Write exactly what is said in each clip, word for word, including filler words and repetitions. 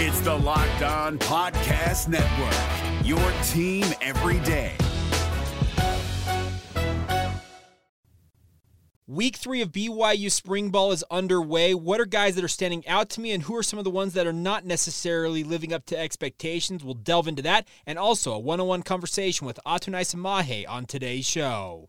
It's the Locked On Podcast Network, your team every day. Week three of B Y U spring ball is underway. What are guys that are standing out to me, and who are some of the ones that are not necessarily living up to expectations? We'll delve into that, and also a one-on-one conversation with Atunaisa Mahe on today's show.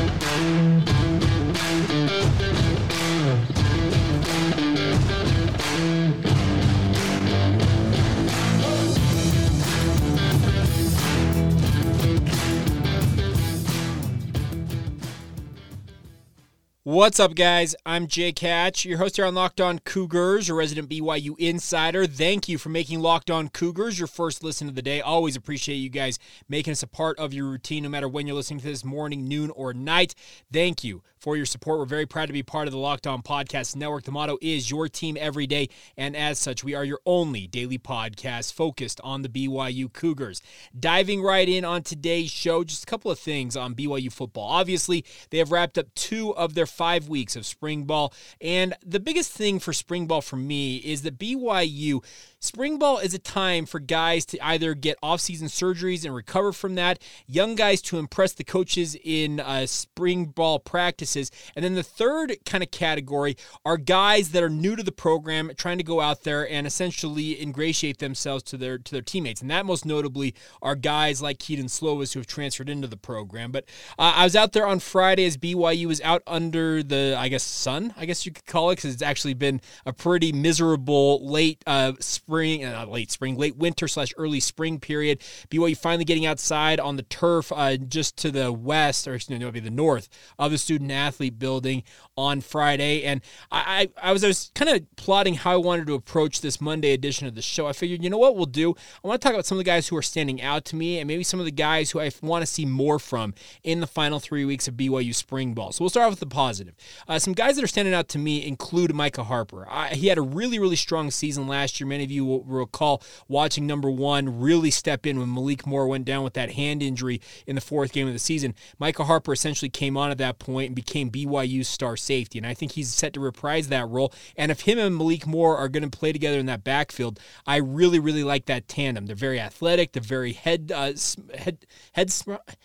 What's up, guys? I'm Jake Hatch, your host here on Locked On Cougars, your resident B Y U insider. Thank you for making Locked On Cougars your first listen of the day. Always appreciate you guys making us a part of your routine, no matter when you're listening to this, morning, noon, or night. Thank you for your support. We're very proud to be part of the Locked On Podcast Network. The motto is your team every day, and as such, we are your only daily podcast focused on the B Y U Cougars. Diving right in on today's show, just a couple of things on B Y U football. Obviously, they have wrapped up two of their five weeks of spring ball, and the biggest thing for spring ball for me is that B Y U spring ball is a time for guys to either get off-season surgeries and recover from that, young guys to impress the coaches in uh, spring ball practices, and then the third kind of category are guys that are new to the program trying to go out there and essentially ingratiate themselves to their to their teammates, and that most notably are guys like Keaton Slovis, who have transferred into the program. But uh, I was out there on Friday as B Y U was out under the, I guess, sun, I guess you could call it, because it's actually been a pretty miserable late uh, spring, uh, not late spring, late winter slash early spring period. B Y U finally getting outside on the turf uh, just to the west, or excuse me, no, the north of the student-athlete building on Friday. And I, I, I was, I was kind of plotting how I wanted to approach this Monday edition of the show. I figured, you know what we'll do? I want to talk about some of the guys who are standing out to me and maybe some of the guys who I want to see more from in the final three weeks of B Y U spring ball. So we'll start off with the positive. Uh, some guys that are standing out to me include Micah Harper. I, he had a really, really strong season last year. Many of you will recall watching number one really step in when Malik Moore went down with that hand injury in the fourth game of the season. Micah Harper essentially came on at that point and became B Y U's star safety, and I think he's set to reprise that role. And if him and Malik Moore are going to play together in that backfield, I really, really like that tandem. They're very athletic. They're very head uh, head head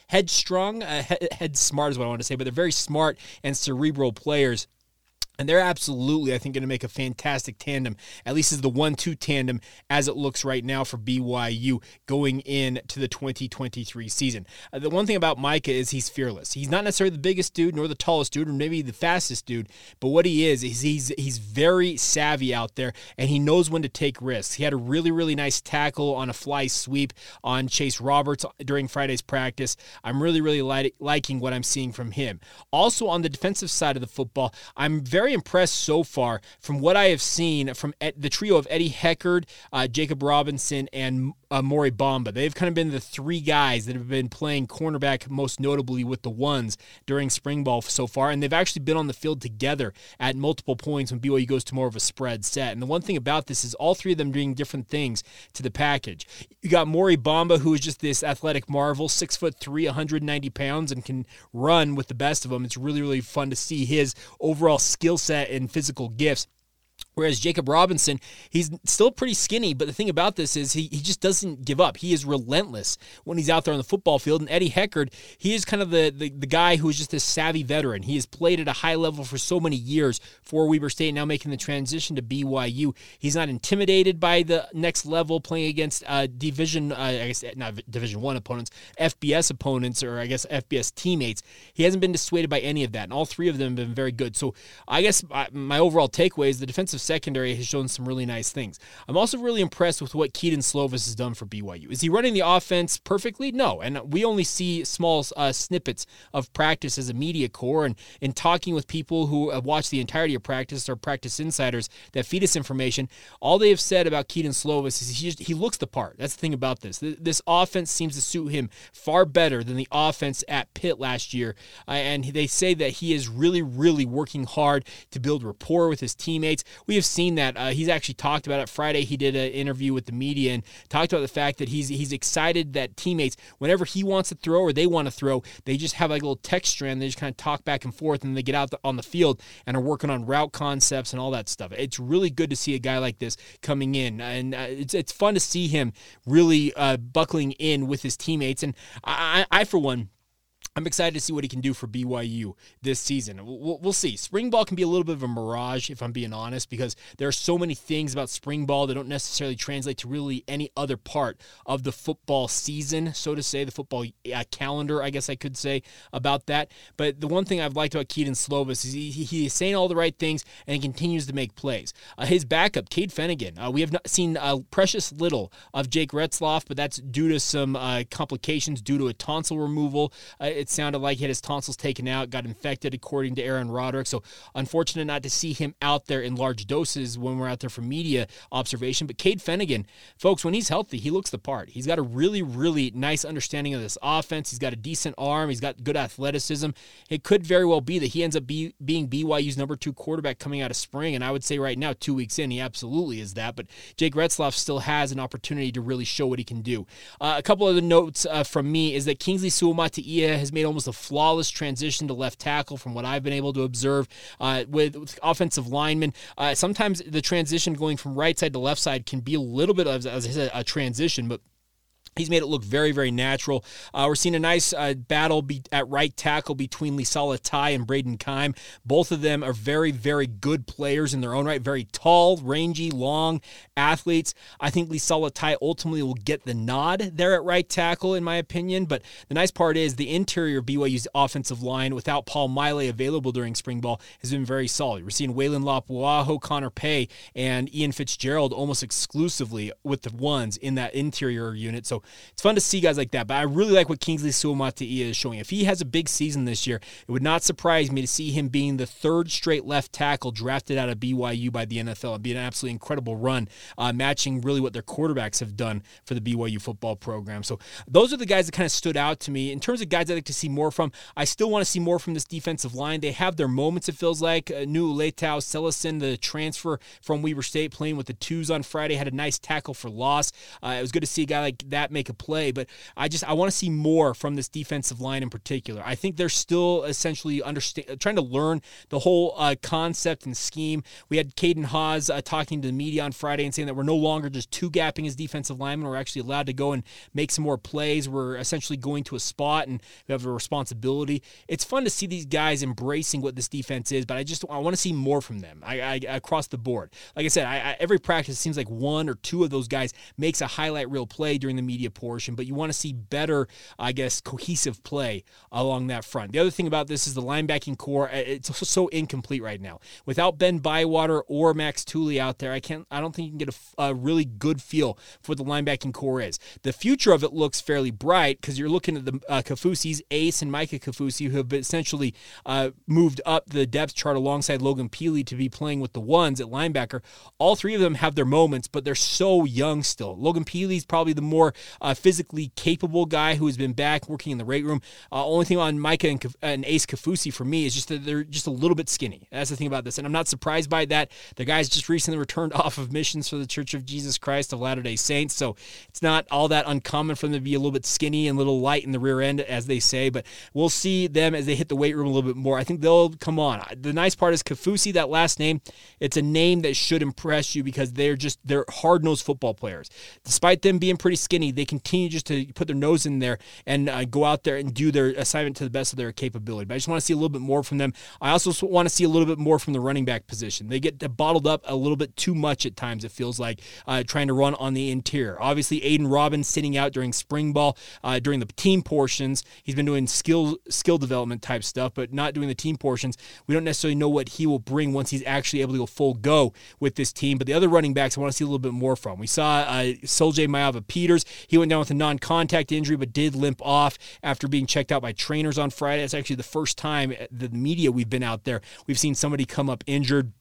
headstrong. Uh, head, head smart is what I want to say, but they're very smart and cerebral. Cerebral players. And they're absolutely, I think, going to make a fantastic tandem, at least as the one two tandem as it looks right now for B Y U going in to the twenty twenty-three season. Uh, the one thing about Micah is he's fearless. He's not necessarily the biggest dude nor the tallest dude or maybe the fastest dude, but what he is is he's he's very savvy out there, and he knows when to take risks. He had a really, really nice tackle on a fly sweep on Chase Roberts during Friday's practice. I'm really, really li- liking what I'm seeing from him. Also on the defensive side of the football, I'm very Very impressed so far from what I have seen from the trio of Eddie Heckard, uh, Jacob Robinson, and uh, Maury Bamba. They've kind of been the three guys that have been playing cornerback, most notably with the ones during spring ball so far, and they've actually been on the field together at multiple points when B Y U goes to more of a spread set. And the one thing about this is all three of them doing different things to the package. You got Maury Bamba, who is just this athletic marvel, six foot three, one hundred ninety pounds, and can run with the best of them. It's really, really fun to see his overall skill set and physical gifts. Whereas Jacob Robinson, he's still pretty skinny, but the thing about this is he, he just doesn't give up. He is relentless when he's out there on the football field. And Eddie Heckard, he is kind of the, the, the guy who is just this savvy veteran. He has played at a high level for so many years for Weber State, now making the transition to B Y U. He's not intimidated by the next level, playing against uh, Division, uh, I guess not Division One opponents, F B S opponents, or I guess F B S teammates. He hasn't been dissuaded by any of that, and all three of them have been very good. So I guess my, my overall takeaway is the defensive secondary has shown some really nice things. I'm also really impressed with what Keaton Slovis has done for B Y U. Is he running the offense perfectly? No, and we only see small uh, snippets of practice as a media corps, and in talking with people who have watched the entirety of practice or practice insiders that feed us information, all they have said about Keaton Slovis is he, just, he looks the part. That's the thing about this. This offense seems to suit him far better than the offense at Pitt last year, uh, and they say that he is really, really working hard to build rapport with his teammates. We we have seen that. Uh, he's actually talked about it. Friday he did an interview with the media and talked about the fact that he's he's excited that teammates, whenever he wants to throw or they want to throw, they just have like a little text strand. They just kind of talk back and forth, and they get out the, on the field and are working on route concepts and all that stuff. It's really good to see a guy like this coming in, and uh, it's it's fun to see him really uh, buckling in with his teammates. And I, I, I for one, I'm excited to see what he can do for B Y U this season. We'll, we'll see. Spring ball can be a little bit of a mirage, if I'm being honest, because there are so many things about spring ball that don't necessarily translate to really any other part of the football season, so to say, the football uh, calendar, I guess I could say, about that. But the one thing I've liked about Keaton Slovis is he, he, he is saying all the right things, and he continues to make plays. Uh, his backup, Cade Fenegan, uh, we have not seen uh, precious little of Jake Retzloff, but that's due to some uh, complications due to a tonsil removal. Uh, it sounded like he had his tonsils taken out, got infected, according to Aaron Roderick. So unfortunate not to see him out there in large doses when we're out there for media observation. But Cade Fenegan, folks, when he's healthy, he looks the part. He's got a really, really nice understanding of this offense. He's got a decent arm. He's got good athleticism. It could very well be that he ends up be, being B Y U's number two quarterback coming out of spring. And I would say right now, two weeks in, he absolutely is that. But Jake Retzloff still has an opportunity to really show what he can do. Uh, a couple other notes uh, from me is that Kingsley Suamatia has made almost a flawless transition to left tackle from what I've been able to observe uh, with, with offensive linemen. Uh, sometimes the transition going from right side to left side can be a little bit of as I said, a transition, but he's made it look very, very natural. Uh, we're seeing a nice uh, battle be- at right tackle between Lissolatay and Braden Keim. Both of them are very, very good players in their own right, very tall, rangy, long athletes. I think Lissolatay ultimately will get the nod there at right tackle, in my opinion. But the nice part is the interior of B Y U's offensive line, without Paul Miley available during spring ball, has been very solid. We're seeing Waylon Lapuaho, Connor Pay, and Ian Fitzgerald almost exclusively with the ones in that interior unit. So it's fun to see guys like that, but I really like what Kingsley Suamatia is showing. If he has a big season this year, it would not surprise me to see him being the third straight left tackle drafted out of B Y U by the N F L. It'd be an absolutely incredible run, uh, matching really what their quarterbacks have done for the B Y U football program. So those are the guys that kind of stood out to me. In terms of guys I'd like to see more from, I still want to see more from this defensive line. They have their moments, it feels like. Uh, Nuu Leitau Selison, the transfer from Weber State, playing with the twos on Friday, had a nice tackle for loss. Uh, it was good to see a guy like that make a play, but I just I want to see more from this defensive line in particular. I think they're still essentially understand, trying to learn the whole uh, concept and scheme. We had Caden Hawes uh, talking to the media on Friday and saying that we're no longer just two-gapping as defensive linemen. We're actually allowed to go and make some more plays. We're essentially going to a spot and we have a responsibility. It's fun to see these guys embracing what this defense is, but I just I want to see more from them I, I, across the board. Like I said, I, I, every practice it seems like one or two of those guys makes a highlight reel play during the media portion, but you want to see better, I guess, cohesive play along that front. The other thing about this is the linebacking core. It's so incomplete right now. Without Ben Bywater or Max Tooley out there, I can't. I don't think you can get a, a really good feel for what the linebacking core is. The future of it looks fairly bright because you're looking at the uh, Kafusis, Ace and Micah Kafusi, who have been essentially uh, moved up the depth chart alongside Logan Peely to be playing with the ones at linebacker. All three of them have their moments, but they're so young still. Logan Peely's probably the more a physically capable guy who has been back working in the weight room. Uh, only thing on Micah and, and Ace Kafusi for me is just that they're just a little bit skinny. That's the thing about this, and I'm not surprised by that. The guys just recently returned off of missions for the Church of Jesus Christ of Latter-day Saints, so it's not all that uncommon for them to be a little bit skinny and a little light in the rear end, as they say, but we'll see them as they hit the weight room a little bit more. I think they'll come on. The nice part is Kafusi, that last name, it's a name that should impress you because they're just they're hard-nosed football players. Despite them being pretty skinny, they continue just to put their nose in there and uh, go out there and do their assignment to the best of their capability. But I just want to see a little bit more from them. I also want to see a little bit more from the running back position. They get bottled up a little bit too much at times, it feels like, uh, trying to run on the interior. Obviously, Aiden Robbins sitting out during spring ball, uh, during the team portions. He's been doing skill skill development type stuff, but not doing the team portions. We don't necessarily know what he will bring once he's actually able to go full go with this team. But the other running backs I want to see a little bit more from. We saw uh, Soljay Maiava-Peters. He went down with a non-contact injury but did limp off after being checked out by trainers on Friday. It's actually the first time the media we've been out there. We've seen somebody come up injured.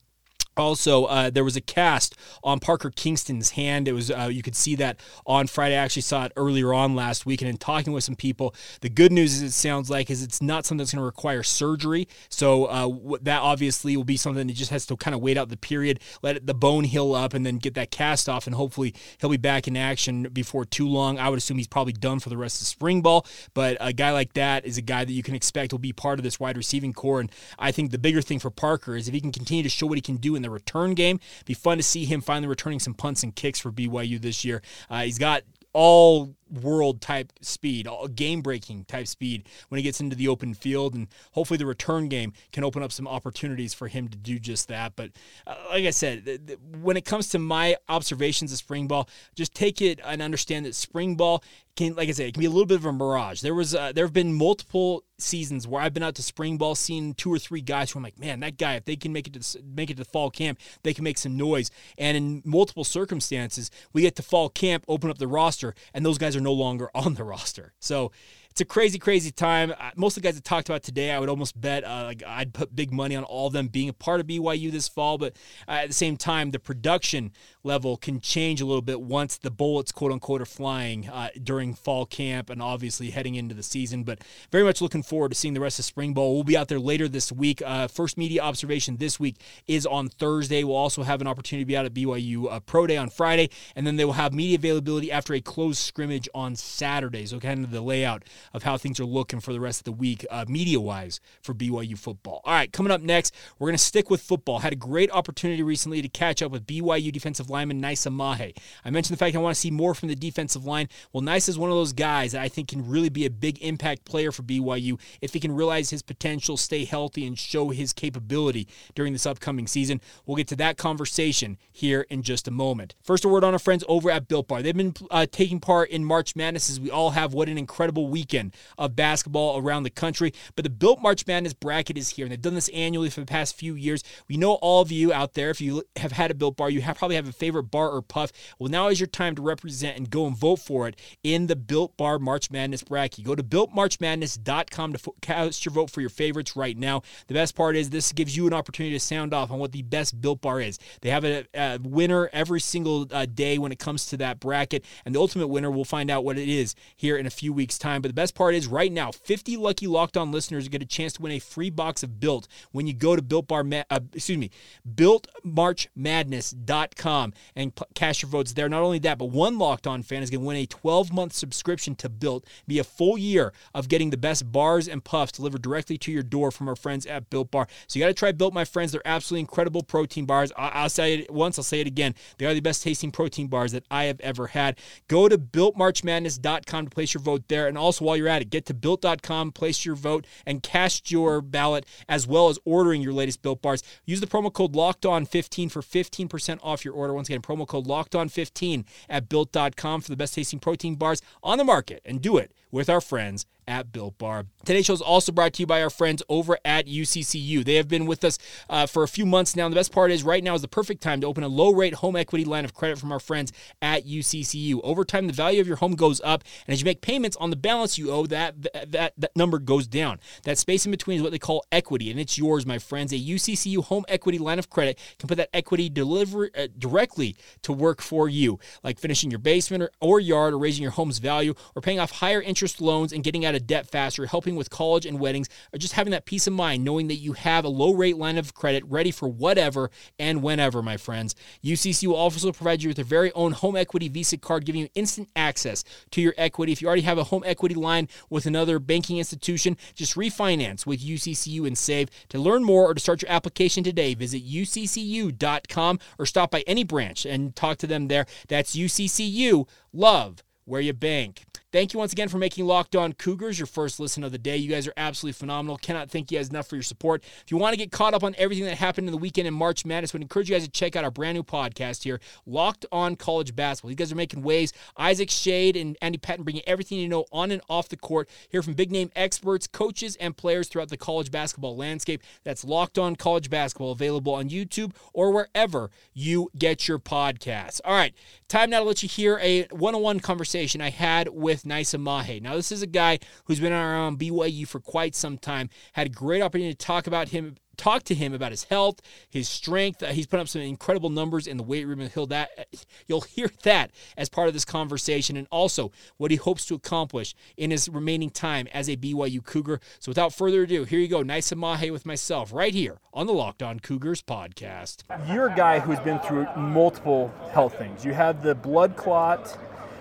Also, uh, there was a cast on Parker Kingston's hand. It was uh, you could see that on Friday. I actually saw it earlier on last week, and in talking with some people, the good news is it sounds like is it's not something that's going to require surgery. So uh, w- that obviously will be something that just has to kind of wait out the period, let it, the bone heal up, and then get that cast off, and hopefully he'll be back in action before too long. I would assume he's probably done for the rest of spring ball, but a guy like that is a guy that you can expect will be part of this wide receiving core, and I think the bigger thing for Parker is if he can continue to show what he can do in the return game. It'd be fun to see him finally returning some punts and kicks for B Y U this year. Uh, he's got all world type speed, all game breaking type speed when he gets into the open field, and hopefully the return game can open up some opportunities for him to do just that. But uh, like I said, th- th- when it comes to my observations of spring ball, just take it and understand that spring ball can, like I said, it can be a little bit of a mirage. There was uh, there have been multiple seasons where I've been out to spring ball, seen two or three guys who I'm like, man, that guy, if they can make it to make it to fall camp, they can make some noise. And in multiple circumstances, we get to fall camp, open up the roster, and those guys are no longer on the roster. So it's a crazy, crazy time. Most of the guys I talked about today, I would almost bet uh, like I'd put big money on all of them being a part of B Y U this fall. But uh, at the same time, the production level can change a little bit once the bullets, quote unquote, are flying uh, during fall camp and obviously heading into the season. But very much looking forward to seeing the rest of spring ball. We'll be out there later this week. Uh, first media observation this week is on Thursday. We'll also have an opportunity to be out at B Y U uh, Pro Day on Friday, and then they will have media availability after a closed scrimmage on Saturday. So kind of the layout of how things are looking for the rest of the week, uh, media-wise, for B Y U football. All right, coming up next, we're going to stick with football. Had a great opportunity recently to catch up with B Y U defensive lineman Naisa Mahe. I mentioned the fact I want to see more from the defensive line. Well, Naisa is one of those guys that I think can really be a big impact player for B Y U if he can realize his potential, stay healthy, and show his capability during this upcoming season. We'll get to that conversation here in just a moment. First, a word on our friends over at Built Bar. They've been uh, taking part in March Madness, as we all have. What an incredible week of basketball around the country. But the Built March Madness bracket is here, and they've done this annually for the past few years. We know all of you out there, if you have had a Built Bar, you have, probably have a favorite bar or puff. Well, now is your time to represent and go and vote for it in the Built Bar March Madness bracket. You go to built march madness dot com to fo- cast your vote for your favorites right now. The best part is this gives you an opportunity to sound off on what the best Built Bar is. They have a, a winner every single uh, day when it comes to that bracket, and the ultimate winner, we'll find out what it is here in a few weeks' time. But the best part is right now, fifty lucky Locked On listeners get a chance to win a free box of Built when you go to Built Bar, Ma- uh, excuse me, built march madness dot com and p- cash your votes there. Not only that, but one Locked On fan is going to win a twelve-month subscription to Built, be a full year of getting the best bars and puffs delivered directly to your door from our friends at Built Bar. So you got to try Built, my friends. They're absolutely incredible protein bars. I- I'll say it once, I'll say it again. They are the best tasting protein bars that I have ever had. Go to built march madness dot com to place your vote there, and also while you're at it, get to built dot com, place your vote, and cast your ballot, as well as ordering your latest Built Bars. Use the promo code locked on fifteen for fifteen percent off your order. Once again, promo code locked on fifteen at built dot com for the best tasting protein bars on the market, and do it with our friends at Built Bar. Today's show is also brought to you by our friends over at U C C U. They have been with us uh, for a few months now. And the best part is right now is the perfect time to open a low-rate home equity line of credit from our friends at U C C U. Over time, the value of your home goes up, and as you make payments on the balance you owe, that that, that number goes down. That space in between is what they call equity, and it's yours, my friends. A U C C U home equity line of credit can put that equity deliver uh, directly to work for you, like finishing your basement or, or yard, or raising your home's value, or paying off higher interest loans and getting out of debt faster, helping with college and weddings, or just having that peace of mind knowing that you have a low-rate line of credit ready for whatever and whenever, my friends. U C C will also provide you with their very own home equity Visa card, giving you instant access to your equity. If you already have a home equity line with another banking institution, just refinance with U C C U and save. To learn more or to start your application today, visit U C C U dot com or stop by any branch and talk to them there. That's U C C U. Love where you bank. Thank you once again for making Locked On Cougars your first listen of the day. You guys are absolutely phenomenal. Cannot thank you guys enough for your support. If you want to get caught up on everything that happened in the weekend in March Madness, I would encourage you guys to check out our brand new podcast here, Locked On College Basketball. You guys are making waves. Isaac Shade and Andy Patton bringing everything you know on and off the court. Hear from big-name experts, coaches, and players throughout the college basketball landscape. That's Locked On College Basketball, available on YouTube or wherever you get your podcasts. All right, time now to let you hear a one-on-one conversation I had with Naisa Mahe. Now, this is a guy who's been around B Y U for quite some time. Had a great opportunity to talk about him talked to him about his health, his strength. Uh, he's put up some incredible numbers in the weight room, and he'll that you'll hear that as part of this conversation, and also what he hopes to accomplish in his remaining time as a B Y U Cougar. So without further ado, here you go, Naisa Mahe with myself right here on the Locked On Cougars podcast. You're a guy who's been through multiple health things. You had the blood clot.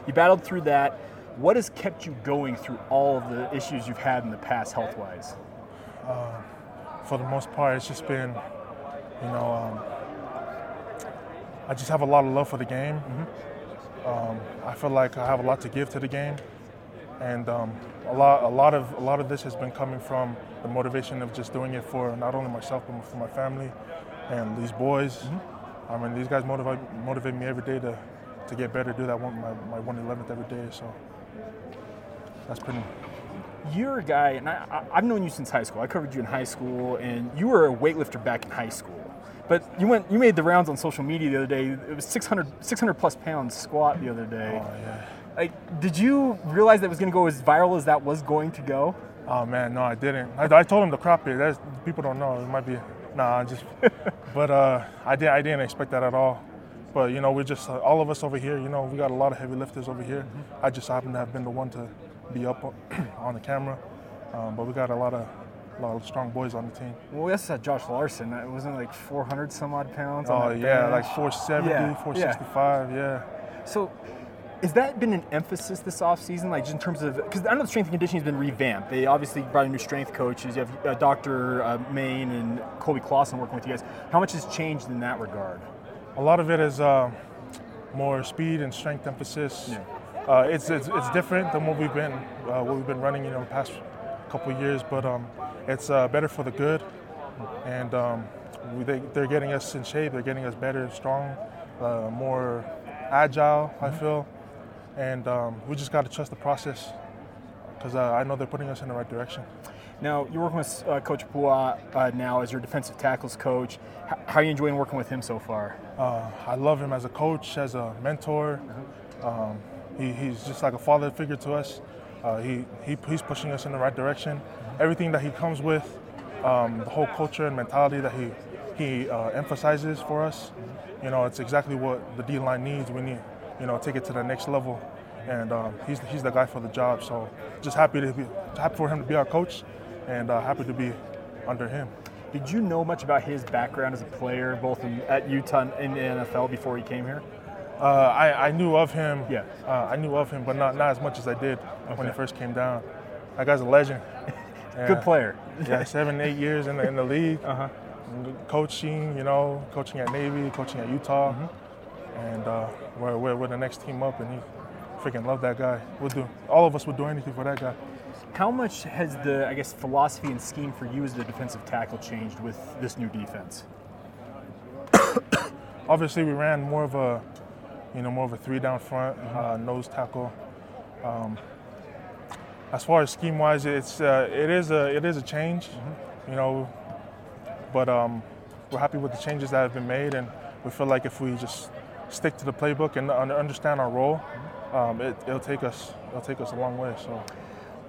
You battled through that. What has kept you going through all of the issues you've had in the past health-wise? Uh, for the most part, it's just been, you know, um, I just have a lot of love for the game. Mm-hmm. Um, I feel like I have a lot to give to the game, and um, a lot, a lot of, a lot of this has been coming from the motivation of just doing it for not only myself but for my family and these boys. Mm-hmm. I mean, these guys motivate motivate me every day to, to get better, do that one my, my one eleventh every day. So that's pretty. You're a guy, and I, I've known you since high school. I covered you in high school, and you were a weightlifter back in high school. But you went, you made the rounds on social media the other day. It was six hundred, six hundred plus pounds squat the other day. Oh yeah. Like, did you realize that was going to go as viral as that was going to go? Oh man, no, I didn't. I, I told him to crop it. That's, people don't know. It might be. Nah, I just. But uh, I did. I didn't expect that at all. But you know, we're just uh, all of us over here. You know, we got a lot of heavy lifters over here. Mm-hmm. I just happen to have been the one to be up on the camera, um, but we got a lot of a lot of strong boys on the team. Well, we also had Josh Larson. It wasn't like four hundred some odd pounds. Oh on yeah, bench. Like four seventy, yeah. four sixty-five, yeah. yeah. So, has that been an emphasis this offseason, like just in terms of? Because I know the strength and conditioning has been revamped. They obviously brought in new strength coaches. You have uh, Doctor Uh, Main and Colby Clausen working with you guys. How much has changed in that regard? A lot of it is uh, more speed and strength emphasis. Yeah. Uh, it's, it's it's different than what we've been uh, what we've been running, you know, the past couple of years. But um, it's uh, better for the good, and um, we, they, they're getting us in shape. They're getting us better, strong, uh, more agile. Mm-hmm. I feel, and um, we just got to trust the process, because uh, I know they're putting us in the right direction. Now, you're working with uh, Coach Pua uh, now as your defensive tackles coach. H- how are you enjoying working with him so far? Uh, I love him as a coach, as a mentor. Mm-hmm. Um, he, he's just like a father figure to us. Uh, he, he he's pushing us in the right direction. Mm-hmm. Everything that he comes with, um, the whole culture and mentality that he he uh, emphasizes for us, mm-hmm. you know, it's exactly what the D-line needs. We need, you know, take it to the next level. And um, he's he's the guy for the job. So just happy to be happy for him to be our coach. And uh, happy to be under him. Did you know much about his background as a player, both in, at Utah and in the N F L before he came here? Uh, I, I knew of him. Yeah. Uh, I knew of him, but not, not as much as I did okay. when he first came down. That guy's a legend. Yeah. Good player. Yeah, seven, eight years in the, in the league. Uh-huh. Coaching, you know, coaching at Navy, coaching at Utah. Mm-hmm. And uh, we're, we're, we're the next team up, and he freaking loved that guy. We'll do, all of us would do anything for that guy. How much has the, I guess, philosophy and scheme for you as the defensive tackle changed with this new defense? Obviously, we ran more of a, you know, more of a three down front, mm-hmm. uh, nose tackle. Um, as far as scheme wise, it's uh, it is a it is a change, mm-hmm. you know, but um, we're happy with the changes that have been made, and we feel like if we just stick to the playbook and understand our role, mm-hmm. um, it, it'll take us it'll take us a long way. So.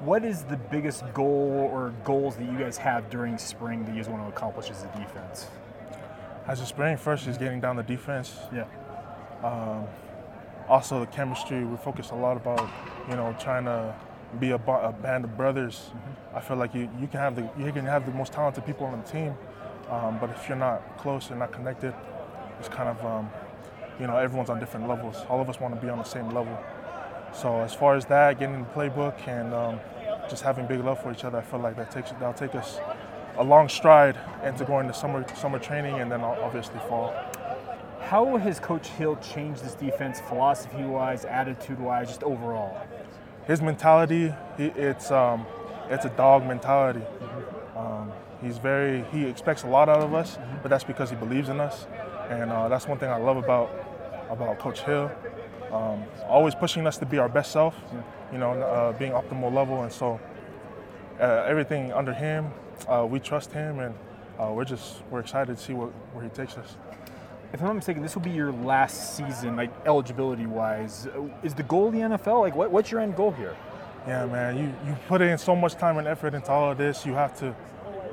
What is the biggest goal or goals that you guys have during spring that you guys want to accomplish as a defense? As a spring, first is getting down the defense. Yeah. Um, also the chemistry. We focus a lot about, you know, trying to be a, a band of brothers. Mm-hmm. I feel like you, you can have the you can have the most talented people on the team, um, but if you're not close and not connected, it's kind of um, you know, everyone's on different levels. All of us want to be on the same level. So as far as that, getting the playbook and um, just having big love for each other, I feel like that takes that'll take us a long stride into going to summer summer training and then obviously fall. How has Coach Hill changed this defense, philosophy-wise, attitude-wise, just overall? His mentality, he, it's um, it's a dog mentality. Mm-hmm. Um, he's very he expects a lot out of us, mm-hmm. but that's because he believes in us, and uh, that's one thing I love about about Coach Hill. Um, always pushing us to be our best self, you know, uh, being optimal level. And so uh, everything under him, uh, we trust him, and uh, we're just, we're excited to see what, where he takes us. If I'm not mistaken, this will be your last season, like eligibility-wise. Is the goal the N F L? Like, what, what's your end goal here? Yeah, man, you, you put in so much time and effort into all of this. You have to,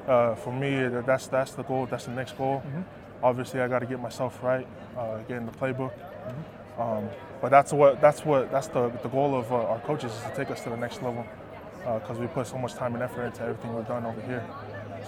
uh, for me, that's that's the goal. That's the next goal. Mm-hmm. Obviously, I got to get myself right, uh, get in the playbook. Mm-hmm. Um, but that's what that's what that's the the goal of uh, our coaches, is to take us to the next level, because uh, we put so much time and effort into everything we've done over here.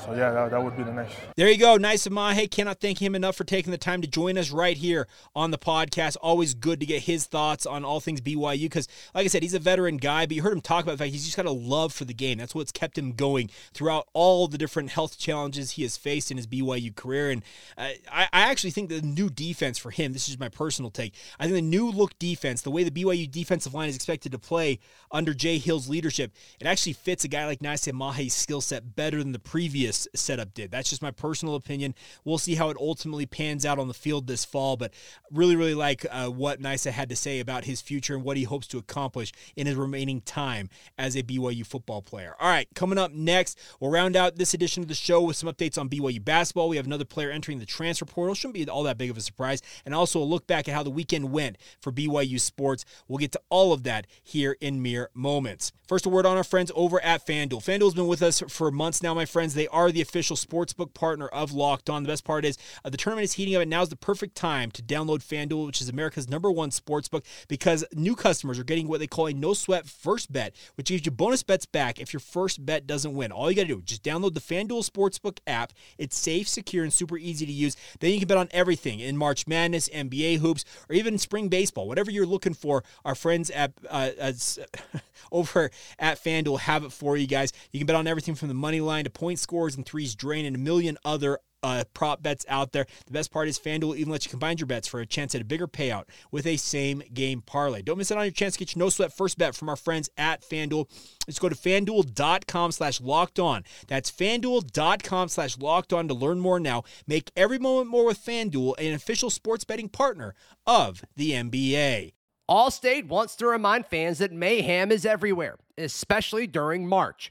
So, yeah, that, that would be the next. There you go. Naisa Mahe. Cannot thank him enough for taking the time to join us right here on the podcast. Always good to get his thoughts on all things B Y U because, like I said, he's a veteran guy, but you heard him talk about the fact he's just got a love for the game. That's what's kept him going throughout all the different health challenges he has faced in his B Y U career. And uh, I, I actually think the new defense for him, this is my personal take, I think the new look defense, the way the B Y U defensive line is expected to play under Jay Hill's leadership, it actually fits a guy like Naisa Mahe's skill set better than the previous setup did. That's just my personal opinion. We'll see how it ultimately pans out on the field this fall, but really, really like uh, what Naisa had to say about his future and what he hopes to accomplish in his remaining time as a B Y U football player. All right, coming up next, we'll round out this edition of the show with some updates on B Y U basketball. We have another player entering the transfer portal. Shouldn't be all that big of a surprise. And also a look back at how the weekend went for B Y U sports. We'll get to all of that here in mere moments. First, a word on our friends over at FanDuel. FanDuel's been with us for months now, my friends. They are the official sportsbook partner of Locked On. The best part is uh, the tournament is heating up, and now is the perfect time to download FanDuel, which is America's number one sportsbook, because new customers are getting what they call a no-sweat first bet, which gives you bonus bets back if your first bet doesn't win. All you got to do is just download the FanDuel Sportsbook app. It's safe, secure, and super easy to use. Then you can bet on everything in March Madness, N B A hoops, or even spring baseball. Whatever you're looking for, our friends at uh, as, over at FanDuel have it for you guys. You can bet on everything from the money line to point score, scores and threes drain, and a million other uh, prop bets out there. The best part is FanDuel even lets you combine your bets for a chance at a bigger payout with a same-game parlay. Don't miss out on your chance to get your no-sweat first bet from our friends at FanDuel. Just go to FanDuel.com slash locked on. That's FanDuel.com slash locked on to learn more now. Make every moment more with FanDuel, an official sports betting partner of the N B A. Allstate wants to remind fans that mayhem is everywhere, especially during March.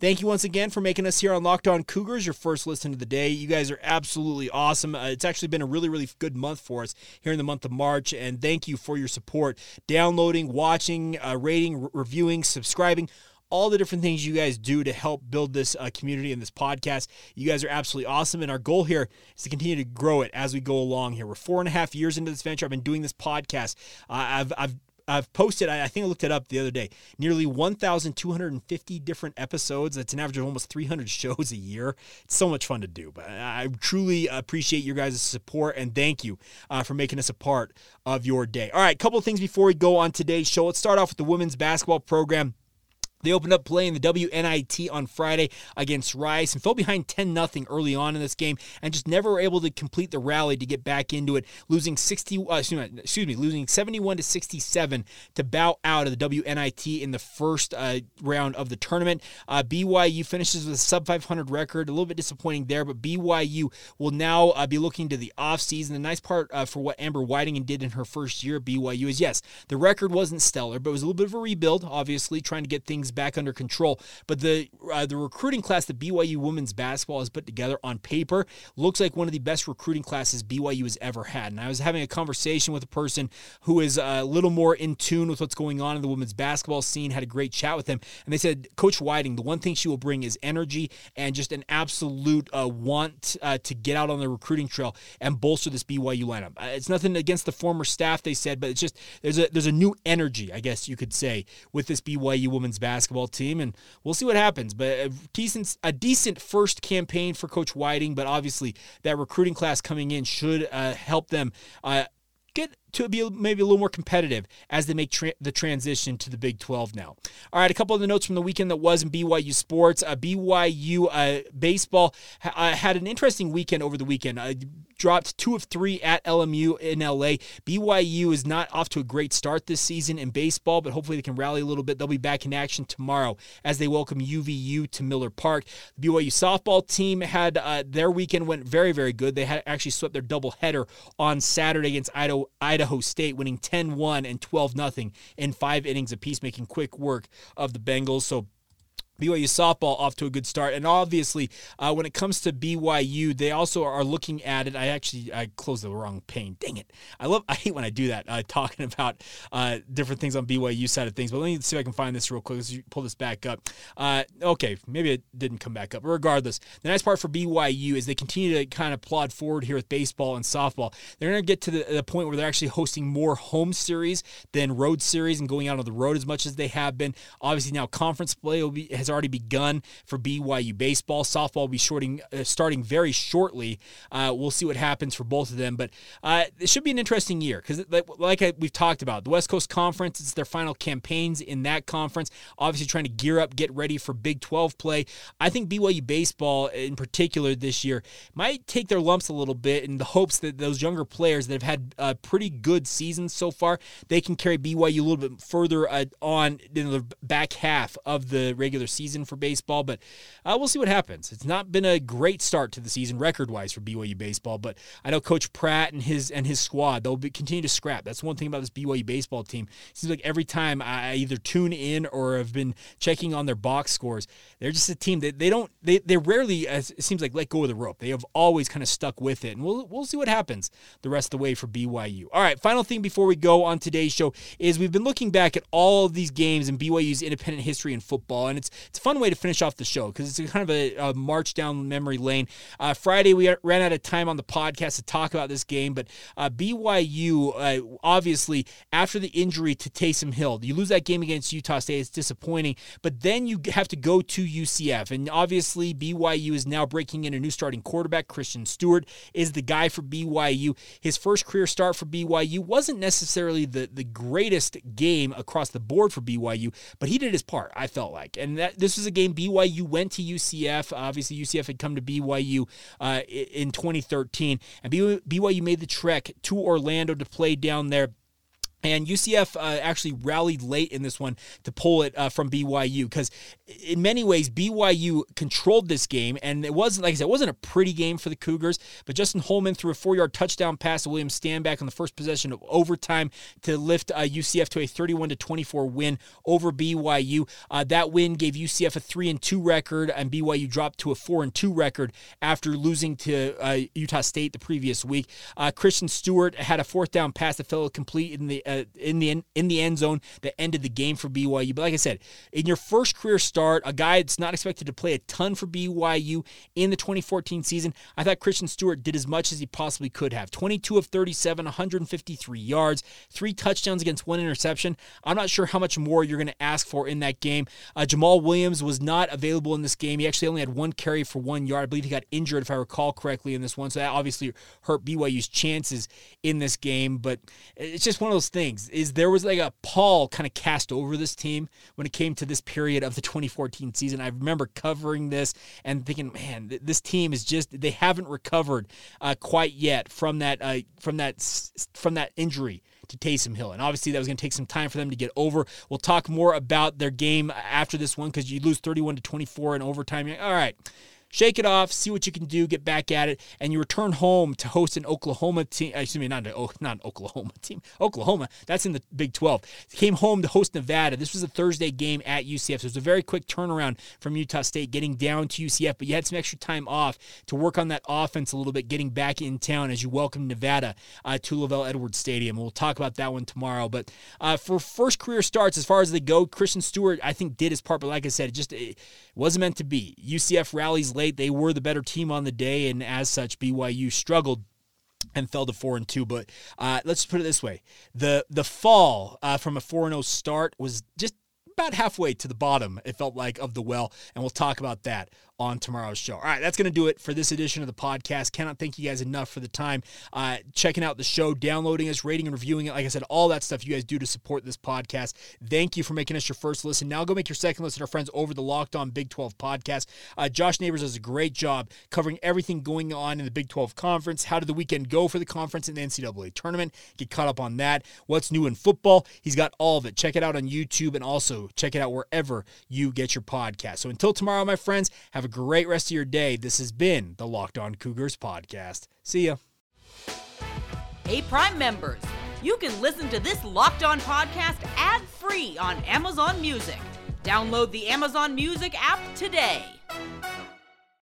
Thank you once again for making us here on Locked On Cougars your first listen of the day. You guys are absolutely awesome. Uh, it's actually been a really, really good month for us here in the month of March, and thank you for your support. Downloading, watching, uh, rating, re- reviewing, subscribing, all the different things you guys do to help build this uh, community and this podcast. You guys are absolutely awesome, and our goal here is to continue to grow it as we go along here. We're four and a half years into this venture. I've been doing this podcast. Uh, I've, I've I've posted, I think I looked it up the other day, nearly one thousand two hundred fifty different episodes. That's an average of almost three hundred shows a year. It's so much fun to do, but I truly appreciate your guys' support, and thank you uh, for making us a part of your day. All right, a couple of things before we go on today's show. Let's start off with the women's basketball program. They opened up playing the W N I T on Friday against Rice and fell behind ten nothing early on in this game and just never were able to complete the rally to get back into it, losing sixty uh, excuse me, excuse me, losing seventy-one to sixty-seven to bow out of the W N I T in the first uh, round of the tournament. Uh, B Y U finishes with a sub five hundred record, a little bit disappointing there, but B Y U will now uh, be looking to the offseason. The nice part uh, for what Amber Whiting did in her first year at B Y U is, yes, the record wasn't stellar, but it was a little bit of a rebuild, obviously, trying to get things back under control, but the uh, the recruiting class that B Y U women's basketball has put together on paper looks like one of the best recruiting classes B Y U has ever had. And I was having a conversation with a person who is a little more in tune with what's going on in the women's basketball scene, had a great chat with him, and they said Coach Whiting, the one thing she will bring is energy and just an absolute uh, want uh, to get out on the recruiting trail and bolster this B Y U lineup. It's nothing against the former staff, they said, but it's just there's a there's a new energy, I guess you could say, with this B Y U women's basketball basketball team, and we'll see what happens. But a decent, a decent first campaign for Coach Whiting, but obviously that recruiting class coming in should uh, help them uh, get to be maybe a little more competitive as they make tra- the transition to the Big twelve now. All right, a couple of the notes from the weekend that was in B Y U sports. Uh, B Y U uh, baseball ha- uh, had an interesting weekend over the weekend. Uh, dropped two of three at L M U in L A. B Y U is not off to a great start this season in baseball, but hopefully they can rally a little bit. They'll be back in action tomorrow as they welcome U V U to Miller Park. The B Y U softball team had uh, their weekend went very, very good. They had actually swept their doubleheader on Saturday against Idaho, Idaho State, winning ten one and twelve nothing in five innings apiece, making quick work of the Bengals. So B Y U softball off to a good start. And obviously, uh, when it comes to B Y U, they also are looking at it. I actually, I closed the wrong pane. Dang it. I love, I hate when I do that, uh, talking about uh, different things on B Y U side of things. But let me see if I can find this real quick. Let's pull this back up. Uh, okay, maybe it didn't come back up. Regardless, the nice part for B Y U is they continue to kind of plod forward here with baseball and softball. They're going to get to the, the point where they're actually hosting more home series than road series and going out on the road as much as they have been. Obviously, now conference play will be, has already begun for B Y U baseball. Softball will be shorting, uh, starting very shortly. Uh, we'll see what happens for both of them, but uh, it should be an interesting year because, like, like I, we've talked about, the West Coast Conference, it's their final campaigns in that conference, obviously trying to gear up, get ready for Big twelve play. I think B Y U baseball in particular this year might take their lumps a little bit in the hopes that those younger players that have had a pretty good season so far, they can carry B Y U a little bit further uh, on in the back half of the regular season for baseball, but uh, we'll see what happens. It's not been a great start to the season record-wise for B Y U baseball, but I know Coach Pratt and his and his squad, they'll be, continue to scrap. That's one thing about this B Y U baseball team. It seems like every time I either tune in or have been checking on their box scores, they're just a team that they don't, they, they rarely, uh, it seems like, let go of the rope. They have always kind of stuck with it, and we'll, we'll see what happens the rest of the way for B Y U. All right, final thing before we go on today's show is we've been looking back at all of these games in B Y U's independent history in football, and it's It's a fun way to finish off the show because it's kind of a, a march down memory lane. Uh, Friday, we ran out of time on the podcast to talk about this game, but uh, B Y U, uh, obviously, after the injury to Taysom Hill, you lose that game against Utah State. It's disappointing, but then you have to go to U C F, and obviously, B Y U is now breaking in a new starting quarterback. Christian Stewart is the guy for B Y U. His first career start for B Y U wasn't necessarily the, the greatest game across the board for B Y U, but he did his part, I felt like, and that, this was a game B Y U went to U C F. Obviously, U C F had come to B Y U uh, in twenty thirteen, and B Y U made the trek to Orlando to play down there. And U C F uh, actually rallied late in this one to pull it uh, from B Y U because in many ways, B Y U controlled this game. And it wasn't, like I said, it wasn't a pretty game for the Cougars, but Justin Holman threw a four-yard touchdown pass to William Stanback on the first possession of overtime to lift uh, U C F to a thirty-one to twenty-four win over B Y U. Uh, that win gave U C F a three and two record, and B Y U dropped to a four and two record after losing to uh, Utah State the previous week. Uh, Christian Stewart had a fourth down pass that fell complete in the Uh, in the in the end zone that ended the game for B Y U. But like I said, in your first career start, a guy that's not expected to play a ton for B Y U in the twenty fourteen season, I thought Christian Stewart did as much as he possibly could have. twenty-two of thirty-seven, one hundred fifty-three yards, three touchdowns against one interception. I'm not sure how much more you're going to ask for in that game. Uh, Jamal Williams was not available in this game. He actually only had one carry for one yard. I believe he got injured, if I recall correctly, in this one. So that obviously hurt B Y U's chances in this game. But it's just one of those things. Things, is there was like a pall kind of cast over this team when it came to this period of the twenty fourteen season. I remember covering this and thinking, man, th- this team is just, they haven't recovered uh, quite yet from that uh, from that from that injury to Taysom Hill. And obviously that was going to take some time for them to get over. We'll talk more about their game after this one because you lose thirty-one to twenty-four in overtime. You're like, all right, shake it off, see what you can do, get back at it, and you return home to host an Oklahoma team. Excuse me, not an, not an Oklahoma team. Oklahoma, that's in the Big twelve. Came home to host Nevada. This was a Thursday game at U C F, so it was a very quick turnaround from Utah State getting down to U C F, but you had some extra time off to work on that offense a little bit, getting back in town as you welcome Nevada uh, to Lavelle Edwards Stadium. We'll talk about that one tomorrow, but uh, for first career starts, as far as they go, Christian Stewart, I think, did his part, but like I said, it just it wasn't meant to be. U C F rallies late. They were the better team on the day, and as such, B Y U struggled and fell to four and two. But uh, let's put it this way: the the fall uh, from a four and oh start was just about halfway to the bottom, it felt like, of the well, and we'll talk about that on tomorrow's show. All right, that's going to do it for this edition of the podcast. Cannot thank you guys enough for the time uh, checking out the show, downloading us, rating and reviewing it. Like I said, all that stuff you guys do to support this podcast. Thank you for making us your first listen. Now go make your second listen, our friends over the Locked On Big twelve podcast. Uh, Josh Neighbors does a great job covering everything going on in the Big twelve conference. How did the weekend go for the conference and the N C double A tournament? Get caught up on that. What's new in football? He's got all of it. Check it out on YouTube, and also check it out wherever you get your podcast. So until tomorrow, my friends, have Have a great rest of your day. This has been the Locked On Cougars podcast. See ya. Hey, Prime members, you can listen to this Locked On podcast ad-free on Amazon Music. Download the Amazon Music app today.